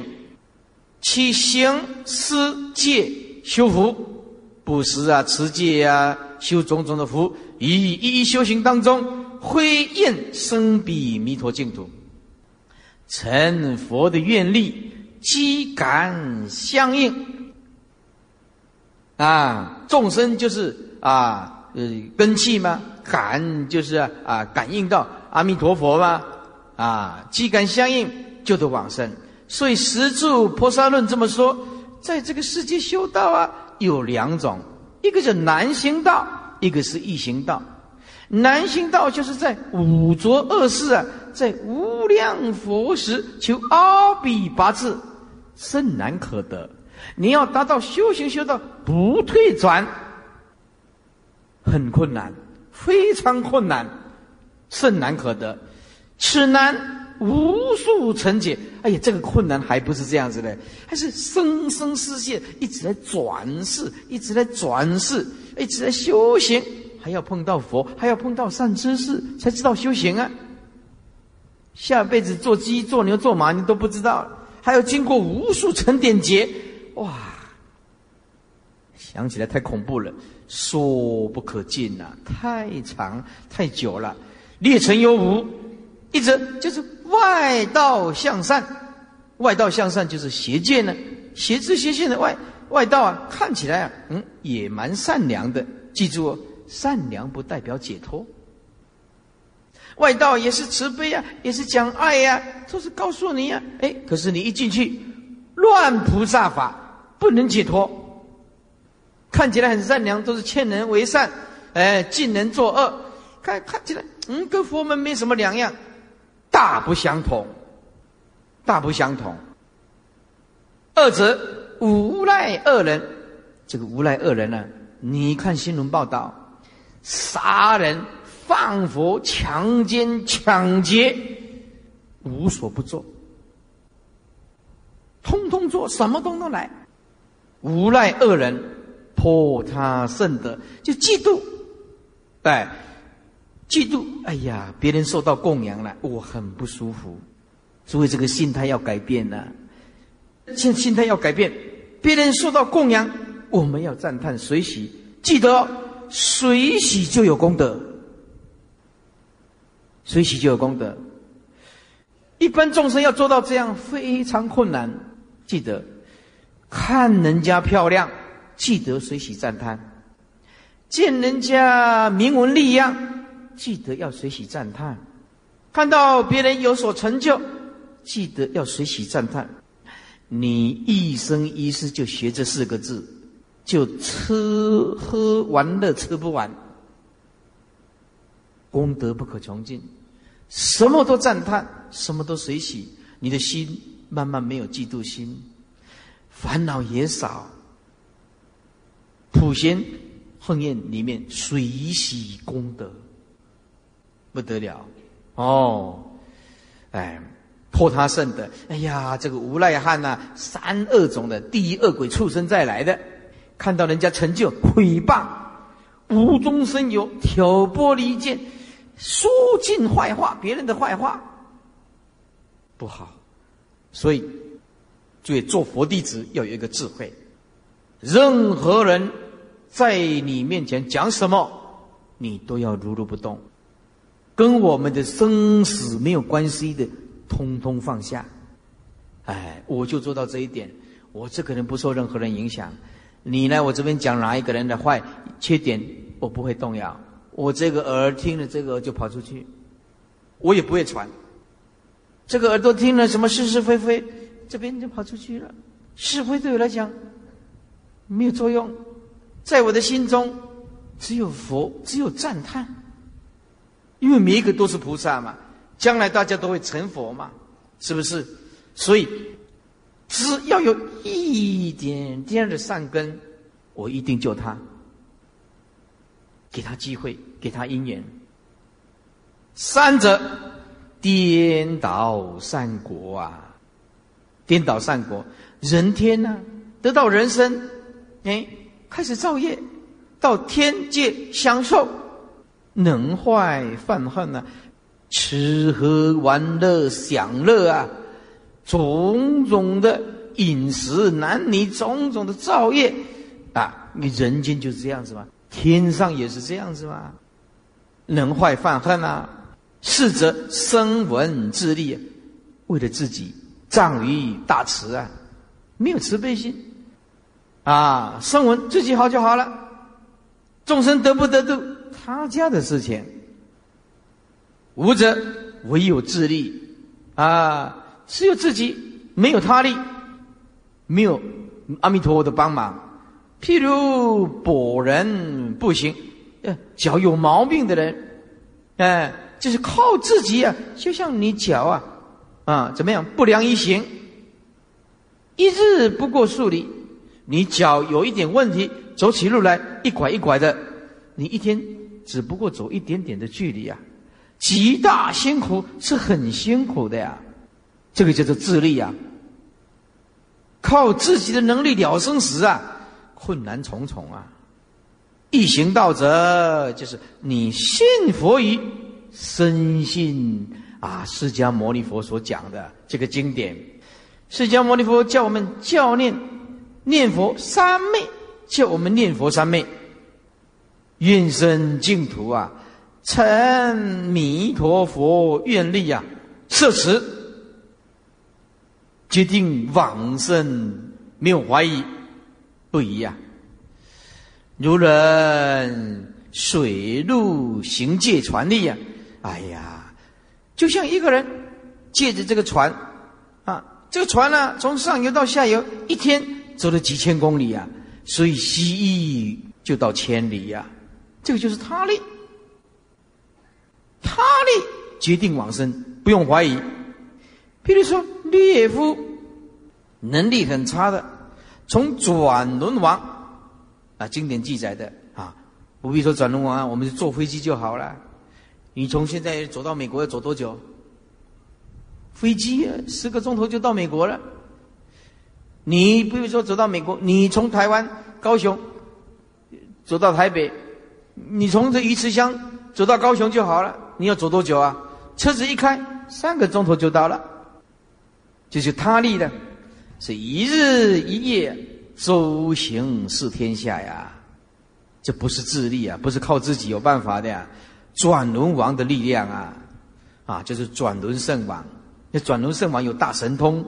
起行施戒修福，布施啊，持戒啊，修种种的福，于一一修行当中，挥焰生彼弥陀净土，成佛的愿力，机感相应啊！众生就是啊，根器嘛，感就是啊，感应到阿弥陀佛嘛，啊，机感相应就得往生。所以《十住菩萨论》这么说，在这个世界修道啊，有两种，一个是难行道，一个是易行道。难行道就是在五浊恶世啊，在无量佛时求阿鞞跋致，甚难可得。你要达到修行修道不退转，很困难，非常困难，甚难可得。此难无数成解，哎呀，这个困难还不是这样子的，还是生生世世一直在转世，一直在转世，一直在修行，还要碰到佛，还要碰到善知识，才知道修行啊。下辈子做鸡、做牛、做马，你都不知道，还要经过无数成点劫，哇，想起来太恐怖了，说不可尽啊，太长太久了，略成有无。一则就是外道向善，外道向善就是邪见呢，邪知邪见的外道啊，看起来啊，也蛮善良的。记住哦，善良不代表解脱。外道也是慈悲啊，也是讲爱呀、啊，都是告诉你啊，哎，可是你一进去，乱菩萨法，不能解脱。看起来很善良，都是劝人为善，哎，禁人作恶，看起来，跟佛门没什么两样。大不相同，大不相同。二者无赖恶人，这个无赖恶人呢、啊，你看新闻报道，杀人、放火、强奸、抢劫，无所不做，通通做，什么通通来。无赖恶人破他圣德，就嫉妒，哎。嫉妒，哎呀，别人受到供养了，我很不舒服。所以这个心态要改变了、啊，心态要改变。别人受到供养，我们要赞叹随喜。记得、哦，随喜就有功德，随喜就有功德。一般众生要做到这样非常困难。记得，看人家漂亮，记得随喜赞叹；见人家名闻利养，记得要随喜赞叹。看到别人有所成就，记得要随喜赞叹。你一生一世就学这四个字，就吃喝玩乐吃不完，功德不可穷尽。什么都赞叹，什么都随喜，你的心慢慢没有嫉妒心，烦恼也少。普贤横焰里面随喜功德不得了哦，哎，破他圣德，哎呀，这个无赖汉啊，三恶种的第二鬼畜生再来的，看到人家成就毁谤，无中生有，挑拨离间，说尽坏话，别人的坏话不好。所以，所以做佛弟子要有一个智慧，任何人在你面前讲什么，你都要如如不动。跟我们的生死没有关系的，通通放下。哎，我就做到这一点。我这个人不受任何人影响。你来我这边讲哪一个人的坏缺点，我不会动摇。我这个耳听了这个就跑出去，我也不会传。这个耳朵听了什么是是非非，这边就跑出去了。是非对我来讲没有作用，在我的心中只有佛，只有赞叹。因为每一个都是菩萨嘛，将来大家都会成佛嘛，是不是？所以只要有一点点的善根，我一定救他，给他机会，给他因缘。三者颠倒善果啊，颠倒善果，人天啊，得到人身，哎，开始造业，到天界享受。能坏犯恨啊，吃喝玩乐享乐啊，种种的饮食男女，种种的造业啊，你人间就是这样子嘛，天上也是这样子嘛，能坏犯恨啊。是则声闻自利，为了自己障于大慈啊，没有慈悲心啊，声闻自己好就好了，众生得不得度他家的事情。无则唯有自利啊，只有自己没有他力，没有阿弥陀佛的帮忙。譬如跛人步行，脚有毛病的人，就是靠自己啊，就像你脚怎么样不良于行，一日不过数里，你脚有一点问题，走起路来一拐一拐的，你一天只不过走一点点的距离啊，极大辛苦，是很辛苦的呀。这个叫做自利啊，靠自己的能力了生死啊，困难重重啊。一行道者，就是你信佛于深信啊，释迦牟尼佛所讲的这个经典。释迦牟尼佛叫我们教念佛三昧，叫我们念佛三昧，愿生净土啊，成弥陀佛愿力啊，摄持决定往生，没有怀疑不疑啊。如人水陆行借船力啊，哎呀，就像一个人借着这个船啊，这个船呢，从上游到下游一天走了几千公里啊，所以西域就到千里啊，这个就是他力，他力决定往生，不用怀疑。譬如说列夫能力很差的，从转轮王啊，经典记载的啊，不必说转轮王啊，我们就坐飞机就好了。你从现在走到美国要走多久？飞机10个钟头就到美国了。你不必说走到美国，你从台湾高雄走到台北，你从这鱼池乡走到高雄就好了，你要走多久啊？车子一开3个钟头就到了，就是他力的，是一日一夜周行是天下呀，这不是自力啊，不是靠自己有办法的呀，转轮王的力量啊，就是转轮圣王，那转轮圣王有大神通，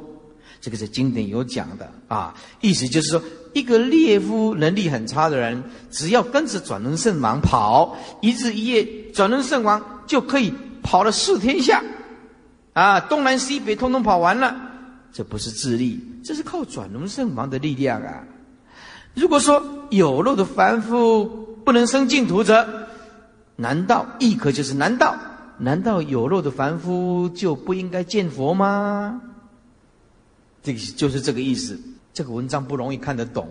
这个是经典有讲的啊，意思就是说，一个猎夫能力很差的人，只要跟着转轮圣王跑，一日一夜，转轮圣王就可以跑了4天下，啊，东南西北通通跑完了。这不是自力，这是靠转轮圣王的力量啊！如果说有漏的凡夫不能生净土者，难道亦可就是难道？难道有漏的凡夫就不应该见佛吗？这个就是这个意思。这个文章不容易看得懂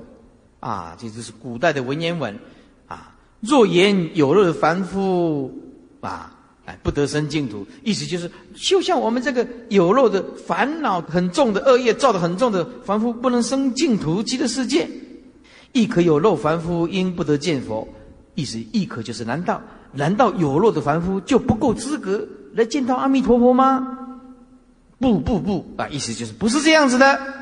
啊，这就是古代的文言文啊。若言有漏的凡夫啊，不得生净土，意思就是就像我们这个有漏的烦恼很重的恶业造得很重的凡夫不能生净土极乐世界，亦可有漏凡夫因不得见佛，意思亦可就是难道有漏的凡夫就不够资格来见到阿弥陀佛吗？不啊，意思就是不是这样子的。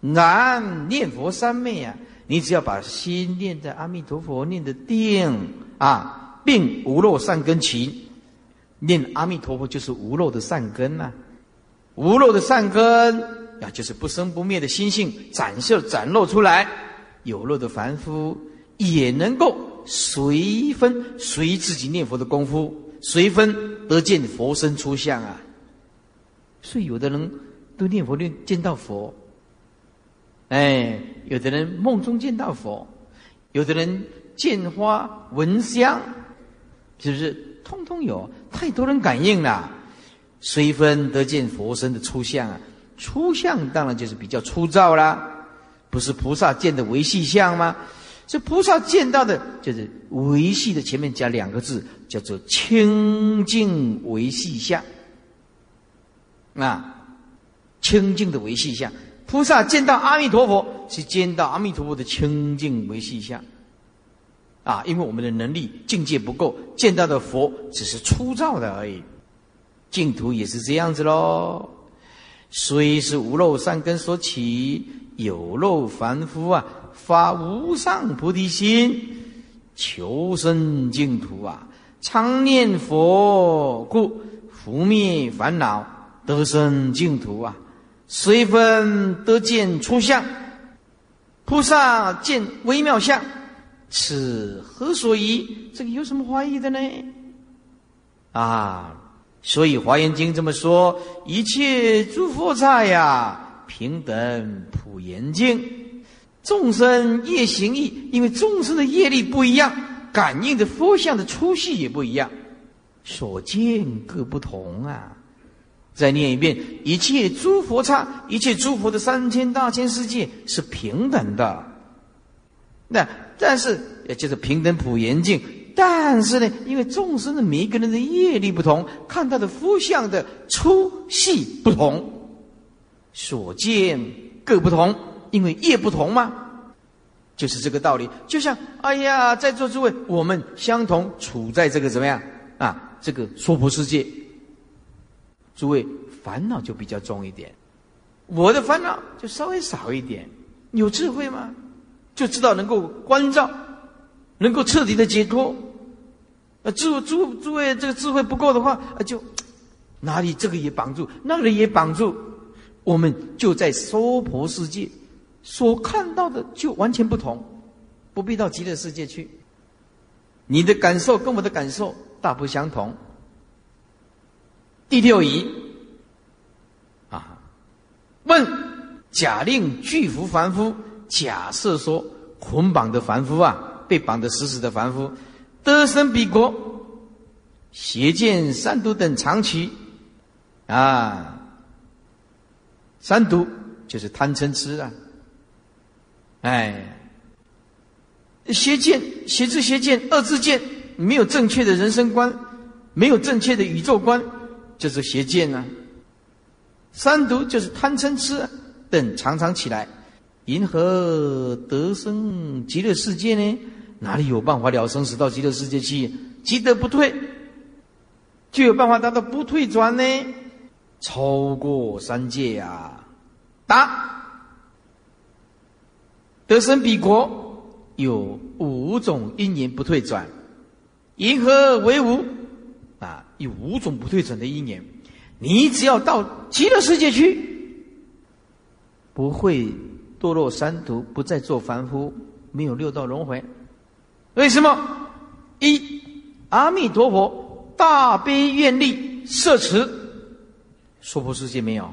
然念佛三昧啊，你只要把心念的阿弥陀佛念的定啊，并无漏善根起，念阿弥陀佛就是无漏的善根啊，无漏的善根啊，就是不生不灭的心性展露出来，有漏的凡夫也能够随分随自己念佛的功夫，随分得见佛身出相啊。所以有的人都念佛见到佛，有的人梦中见到佛，有的人见花闻香，是不是通通有？太多人感应了，随分得见佛身的出相啊！出相当然就是比较粗糙啦，不是菩萨见的维系相吗？这菩萨见到的就是维系的前面加2个字，叫做清净维系相啊，清净的维系相。菩萨见到阿弥陀佛是见到阿弥陀佛的清净维系相。啊，因为我们的能力境界不够，见到的佛只是粗糙的而已。净土也是这样子咯，虽是无漏善根所起，有漏凡夫啊，发无上菩提心，求生净土啊，常念佛故，伏灭烦恼，得生净土啊！随分得见出相，菩萨见微妙相，此何所疑？这个有什么怀疑的呢？啊！所以《华严经》这么说：一切诸佛刹呀，平等普严净，众生业行义，因为众生的业力不一样，感应的佛像的粗细也不一样，所见各不同啊！再念一遍：一切诸佛刹，一切诸佛的3000大千世界是平等的。那但是也就是平等普严净。但是呢，因为众生的每一个人的业力不同，看到的佛像的粗细不同，所见各不同，因为业不同嘛，就是这个道理。就像哎呀，在座诸位，我们相同处在这个怎么样啊？这个娑婆世界，诸位烦恼就比较重一点，我的烦恼就稍微少一点。有智慧吗？就知道能够关照。能够彻底的解脱，诸位这个智慧不够的话，就哪里这个也绑住，那个也绑住，我们就在娑婆世界所看到的就完全不同，不必到极乐世界去。你的感受跟我的感受大不相同。第六疑啊，问假令具缚凡夫，假设说捆绑的凡夫啊。被绑得死死的凡夫，得生彼国，邪见三毒等常起啊！三毒就是贪嗔痴啊！哎，邪见、邪知、邪见、恶知见，没有正确的人生观，没有正确的宇宙观，就是邪见啊！三毒就是贪嗔痴、等常常起来，银河得生极乐世界呢？哪里有办法了生死到极乐世界去？积德不退，就有办法达到不退转呢？超过三界啊！答：得生彼国有5种因缘不退转，银河为无啊，有5种不退转的因缘。你只要到极乐世界去，不会堕落三途，不再做凡夫，没有6道轮回。为什么？一，阿弥陀佛大悲愿力摄持，娑婆世界没有，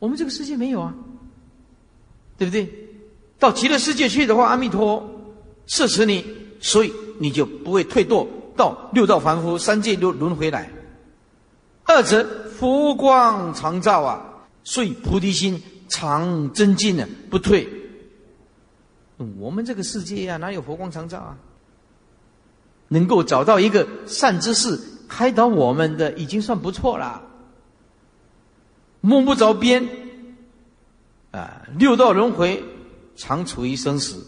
我们这个世界没有啊，对不对？到极乐世界去的话，阿弥陀佛摄持你，所以你就不会退堕到6道凡夫3界都轮回来。二者佛光常照啊，所以菩提心常增进了，不退。我们这个世界啊，哪有佛光常照啊？能够找到一个善知识开导我们的，已经算不错啦。摸不着边啊，6道轮回常处于生死，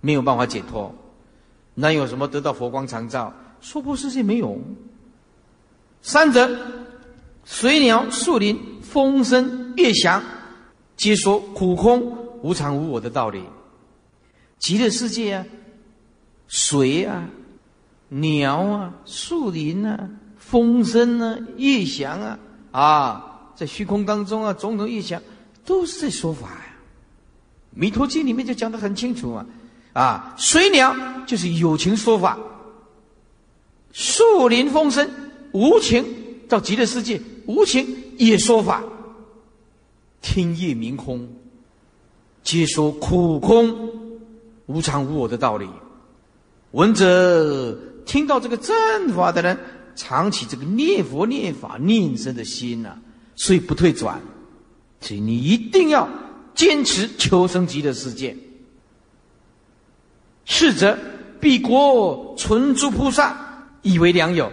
没有办法解脱。哪有什么得到佛光常照？娑婆世界没有。三者，水鸟、树林、风声、越想皆说苦空无常无我的道理。极乐世界啊，水啊，鸟啊，树林啊，风声啊，越想啊，在虚空当中啊，种种越想都是在说法呀。弥陀经里面就讲得很清楚啊，水鸟就是有情说法，树林风声无情，到极乐世界无情也说法。天夜明空，皆说苦空无常无我的道理。闻者听到这个正法的人，常起这个念佛念法念身的心啊，所以不退转。所以你一定要坚持求生极乐世界。是者彼国存诸菩萨，以为良友。